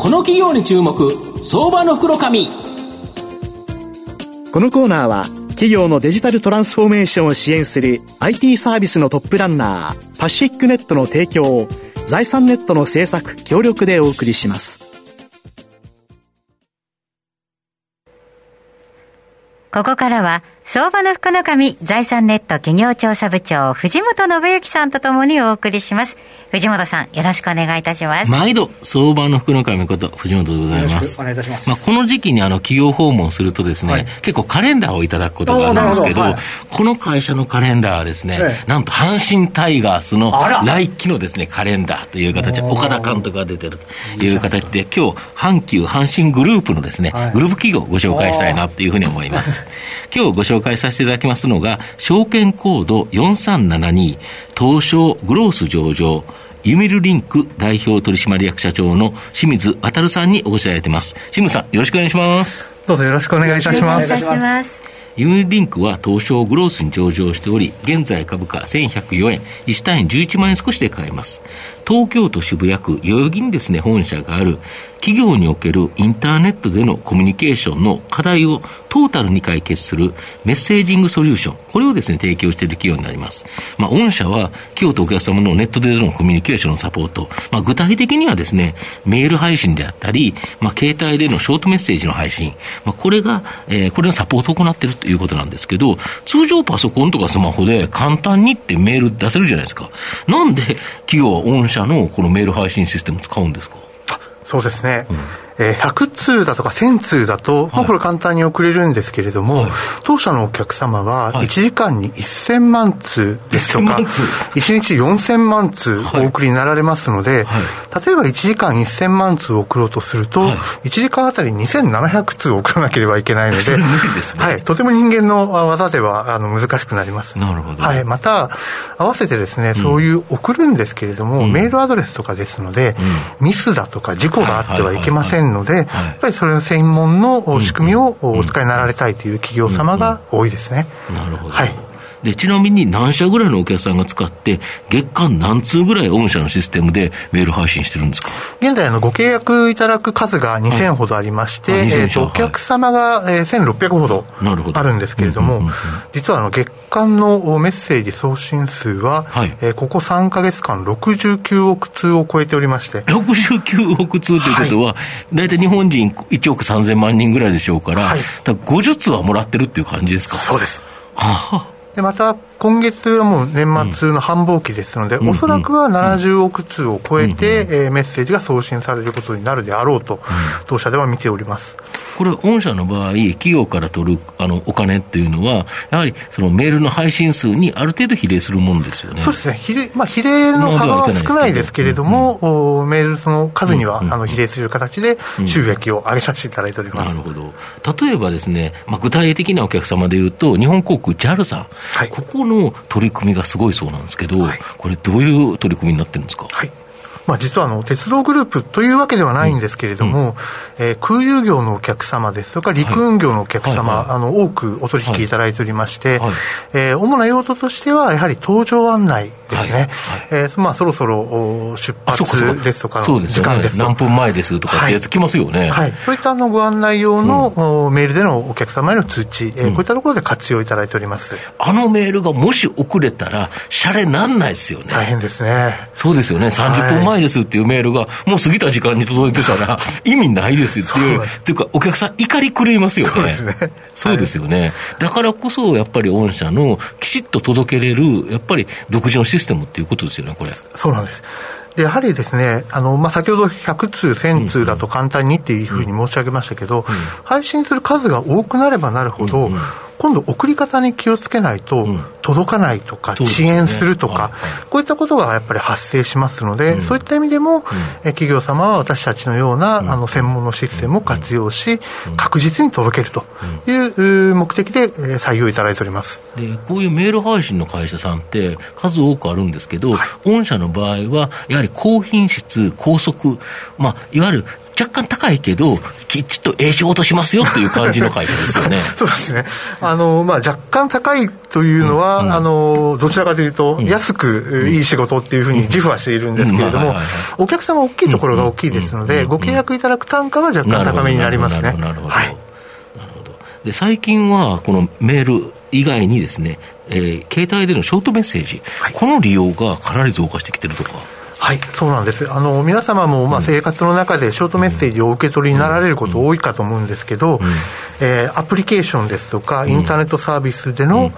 この企業に注目、相場の袋紙。このコーナーは企業のデジタルトランスフォーメーションを支援する IT サービスのトップランナーパシフィックネットの提供を財産ネットの制作協力でお送りします。ここからは相場の福の神財産ネット企業調査部長藤本信之さんとともにお送りします。藤本さん、よろしくお願いいたします。毎度相場の福の神こと藤本でございます。よろしくお願いいたします。この時期に企業訪問するとですね、はい、結構カレンダーをいただくことがあるんですけ ど、はい、この会社のカレンダーはですね、なんと阪神タイガースの来期のですねカレンダーという形で岡田監督が出てるという形で、今日阪急阪神グループのですね、はい、グループ企業をご紹介したいなというふうに思います。今日ご紹介させていただきますのが証券コード4372東証グロース上場ユミルリンク代表取締役社長の清水渉さんにお越しいただいています。清水さん、よろしくお願いします。どうぞよろしくお願いいたします。ユミルリンクは東証グロースに上場しており、現在株価1104円、1単位11万円少しで買えます。東京都渋谷区代々木にですね本社がある企業におけるインターネットでのコミュニケーションの課題をトータルに解決するメッセージングソリューション、これをですね提供している企業になります。御社は企業とお客様のネットでのコミュニケーションのサポート、具体的にはですねメール配信であったり、携帯でのショートメッセージの配信、これのサポートを行っているということなんですけど、通常パソコンとかスマホで簡単にってメール出せるじゃないですか。なんで企業は御社のこのメール配信システムを使うんですか？そうですね、100通だとか1000通だと、はい、これ簡単に送れるんですけれども、はい、当社のお客様は1時間に1000万通ですとか、はい、1日4000万通お送りになられますので、はい、例えば1時間1000万通を送ろうとすると、はい、1時間あたり2700通を送らなければいけないので、はい、とても人間の技では難しくなります。なるほど、はい、また合わせてですね、そういう送るんですけれども、メールアドレスとかですので、ミスだとか事故があってはいけませんので、やっぱりそれの専門の仕組みをお使いになられたいという企業様が多いですね。なるほど、はい。でちなみに何社ぐらいのお客さんが使って、月間何通ぐらい御社のシステムでメール配信してるんですか？現在ご契約いただく数が2000ほどありまして、はい、お客様が1600ほどあるんですけれども、実は月間のメッセージ送信数は、はい、ここ3ヶ月間69億通を超えておりまして、69億通ということは、はい、だいたい日本人1億3000万人ぐらいでしょうから、はい、だから50通はもらってるっていう感じですか？そうです。はあ。でまた今月はもう年末の繁忙期ですので、おそらくは70億通を超えて、メッセージが送信されることになるであろうと、当社では見ております。これ御社の場合、企業から取るお金っていうのは、やはりそのメールの配信数にある程度比例するものですよね。そうですね、比例の幅は少ないですけれども、メールその数には比例する形で収益を上げさせていただいております。なるほど。例えばですね、具体的なお客様でいうと日本航空 JAL さん、はい、ここの取り組みがすごいそうなんですけど、はい、これどういう取り組みになってるんですか？はい、実は鉄道グループというわけではないんですけれども、空輸業のお客様ですとか陸運業のお客様、多くお取引いただいておりまして、主な用途としてはやはり搭乗案内ですね。そろそろ出発ですとかの時間ですとか、何分前ですとかってやつ来ますよね。そういったご案内用のメールでのお客様への通知、こういったところで活用いただいております。メールがもし遅れたらシャレなんないですよね。大変ですね。そうですよね。30分前ですっていうメールがもう過ぎた時間に届いてたら意味ないですっていうっていうか、お客さん怒り狂いますよね。そうですよね。だからこそやっぱり御社のきちっと届けれるやっぱり独自のシステムっていうことですよね。これそうなんです。でやはりですね、先ほど100通1000通だと簡単にっていうふうに申し上げましたけど、配信する数が多くなればなるほど、今度送り方に気をつけないと届かないとか、遅延するとか、こういったことがやっぱり発生しますので、そういった意味でも企業様は私たちのような専門のシステムを活用し、確実に届けるという目的で採用いただいております。でこういうメール配信の会社さんって数多くあるんですけど、御社の場合はやはり高品質高速、いわゆる若干高いけどきちっと仕事しますよという感じの会社ですよね。そうですね、若干高いというのは、どちらかというと、安くいい仕事っていうふうに自負はしているんですけれども、お客様は大きいところが大きいですので、ご契約いただく単価は若干高めになりますね。で、最近はこのメール以外にですね、携帯でのショートメッセージ、この利用がかなり増加してきてるとか。はい、そうなんです。皆様も生活の中でショートメッセージをお受け取りになられること多いかと思うんですけど、アプリケーションですとかインターネットサービスでの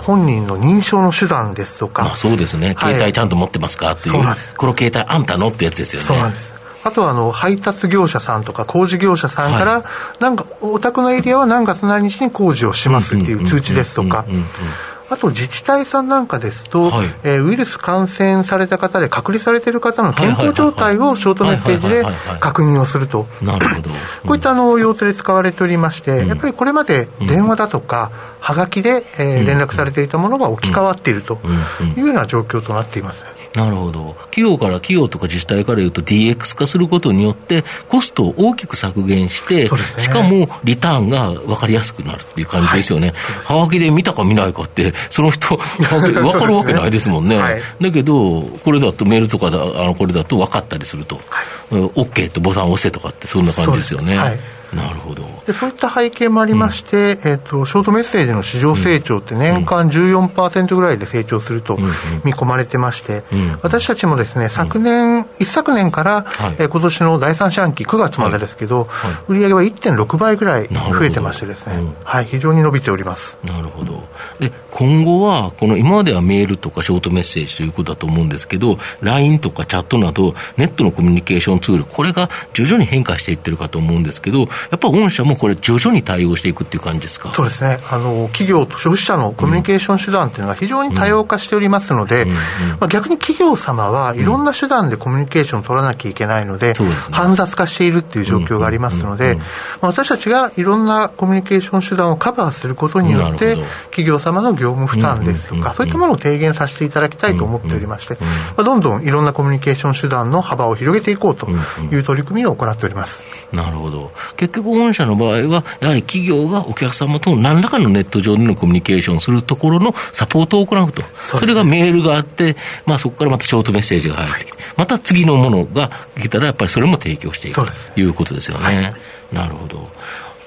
本人の認証の手段ですとか、そうですね、携帯ちゃんと持ってますかっていう、この携帯あんたのってやつですよね。そうなんです。あとは配達業者さんとか工事業者さんから、なんかお宅のエリアは何月何日に工事をしますっていう通知ですとか、あと自治体さんなんかですと、ウイルス感染された方で隔離されている方の健康状態をショートメッセージで確認をすると、こういった用途で使われておりまして、やっぱりこれまで電話だとかはがきで連絡されていたものが置き換わっているというような状況となっています。なるほど。企業とか自治体からいうと DX 化することによってコストを大きく削減して、しかもリターンが分かりやすくなるっていう感じですよね。はがきで見たか見ないかってその人分かるわけないですもんね。だけどこれだとメールとかこれだと分かったりすると、OK とボタンを押せとかってそんな感じですよね。なるほど。で、そういった背景もありまして、ショートメッセージの市場成長って年間 14% ぐらいで成長すると見込まれてまして、私たちもですね、一昨年から、今年の第3四半期9月までですけど、売上は 1.6 倍ぐらい増えてましてですね、非常に伸びております。なるほど。で、今後は今まではメールとかショートメッセージということだと思うんですけど、 LINE とかチャットなどネットのコミュニケーションツール、これが徐々に変化していってるかと思うんですけど、やっぱり御社もこれ徐々に対応していくっていう感じですか。そうですね、企業と消費者のコミュニケーション手段っていうのは非常に多様化しておりますので、逆に企業様はいろんな手段でコミュニケーションを取らなきゃいけないので、煩雑化しているっていう状況がありますので、私たちがいろんなコミュニケーション手段をカバーすることによって企業様の業務負担ですとか、そういったものを低減させていただきたいと思っておりまして、どんどんいろんなコミュニケーション手段の幅を広げていこうという取り組みを行っております。なるほど。結局御社の場合はやはり企業がお客様と何らかのネット上でのコミュニケーションをするところのサポートを行うと。 それがメールがあって、そこからまたショートメッセージが入ってきて、また次のものが来たらやっぱりそれも提供していくということですよね。なるほど。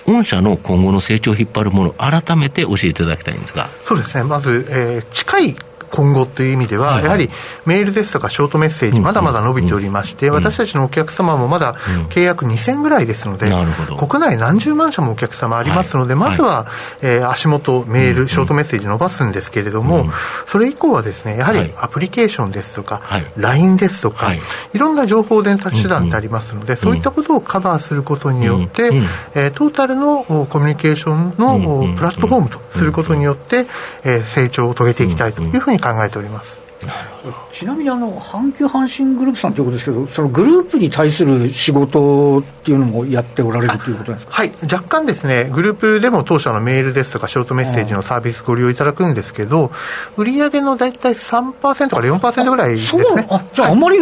御社の今後の成長を引っ張るもの、改めて教えていただきたいんですが。そうですね、まず、近い今後という意味では、やはりメールですとかショートメッセージまだまだ伸びておりまして、私たちのお客様もまだ契約2000ぐらいですので、国内何十万社もお客様ありますので、まずは足元メールショートメッセージ伸ばすんですけれども、それ以降はですね、やはりアプリケーションですとか LINE ですとかいろんな情報伝達手段でありますので、そういったことをカバーすることによって、トータルのコミュニケーションのプラットフォームとすることによって成長を遂げていきたいというふうに考えております。ちなみに阪急阪神グループさんということですけど、そのグループに対する仕事っていうのもやっておられるということなんですか。はい、若干ですね、グループでも当社のメールですとかショートメッセージのサービスご利用いただくんですけど、売上のだいたい 3% から 4% ぐらいですね。じゃああんまり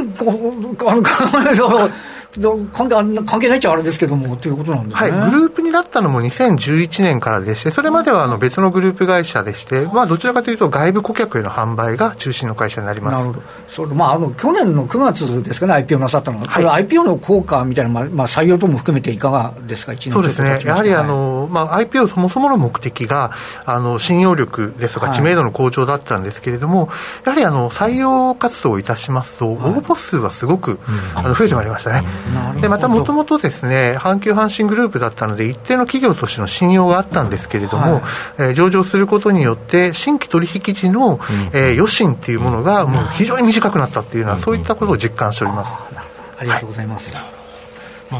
関係ないっちゃあれですけどもということなんですね。グループになったのも2011年からでして、それまでは別のグループ会社でして、どちらかというと外部顧客への販売が中心の会社になります。なるほど。それ去年の9月ですかね、 IPO なさったのが、IPO の効果みたいな、採用等も含めていかがですか。そうですね、やはりIPO そもそもの目的が信用力ですとか知名度の向上だったんですけれども、やはり採用活動をいたしますと応募数はすごく増えてまいりましたね。でまたもともとですね、阪急阪神グループだったので一定の企業としての信用があったんですけれども、上場することによって新規取引時の、余震っていうものがもう非常に短くなったっていうのは、そういったことを実感しております。ありがとうございます。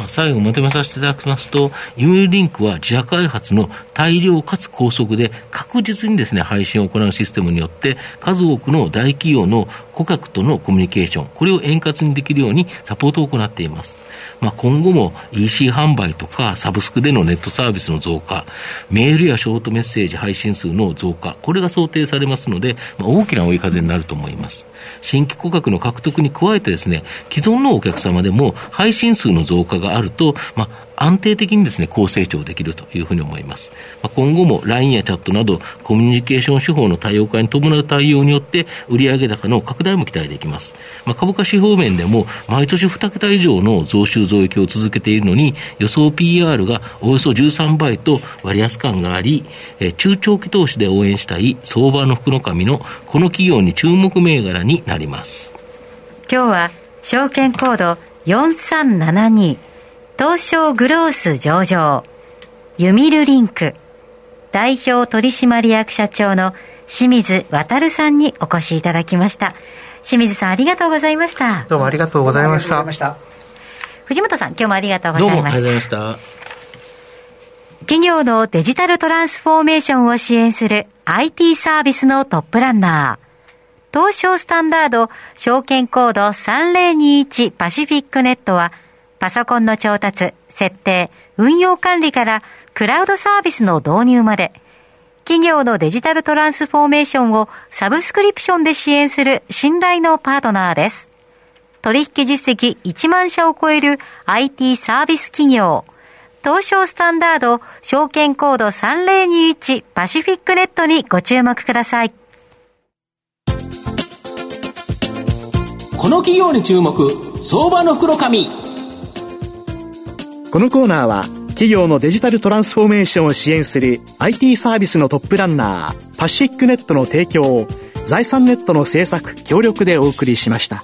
最後まとめさせていただきますと、ユーリンクは自社開発の大量かつ高速で確実にですね、配信を行うシステムによって数多くの大企業の顧客とのコミュニケーション、これを円滑にできるようにサポートを行っています。今後も EC 販売とかサブスクでのネットサービスの増加、メールやショートメッセージ配信数の増加、これが想定されますので、大きな追い風になると思います。新規顧客の獲得に加えてですね、既存のお客様でも配信数の増加があると、安定的にですね、高成長できるというふうに思います。今後も LINE やチャットなどコミュニケーション手法の多様化に伴う対応によって売上高の拡大も期待できます。株価指標面でも毎年2桁以上の増収増益を続けているのに、予想 PR がおよそ13倍と割安感があり、中長期投資で応援したい相場の福の神のこの企業に注目銘柄になります。今日は証券コード4372東証グロース上場ユミルリンク代表取締役社長の清水渉さんにお越しいただきました。清水さん、ありがとうございました。どうもありがとうございました。藤本さん、今日もありがとうございました。どうもありがとうございました。企業のデジタルトランスフォーメーションを支援する IT サービスのトップランナー、東証スタンダード証券コード3021パシフィックネットは、パソコンの調達、設定、運用管理からクラウドサービスの導入まで、企業のデジタルトランスフォーメーションをサブスクリプションで支援する信頼のパートナーです。取引実績1万社を超える IT サービス企業、東証スタンダード証券コード3021パシフィックネットにご注目ください。この企業に注目、相場の袋紙。このコーナーは企業のデジタルトランスフォーメーションを支援する IT サービスのトップランナーパシフィックネットの提供を財産ネットの制作協力でお送りしました。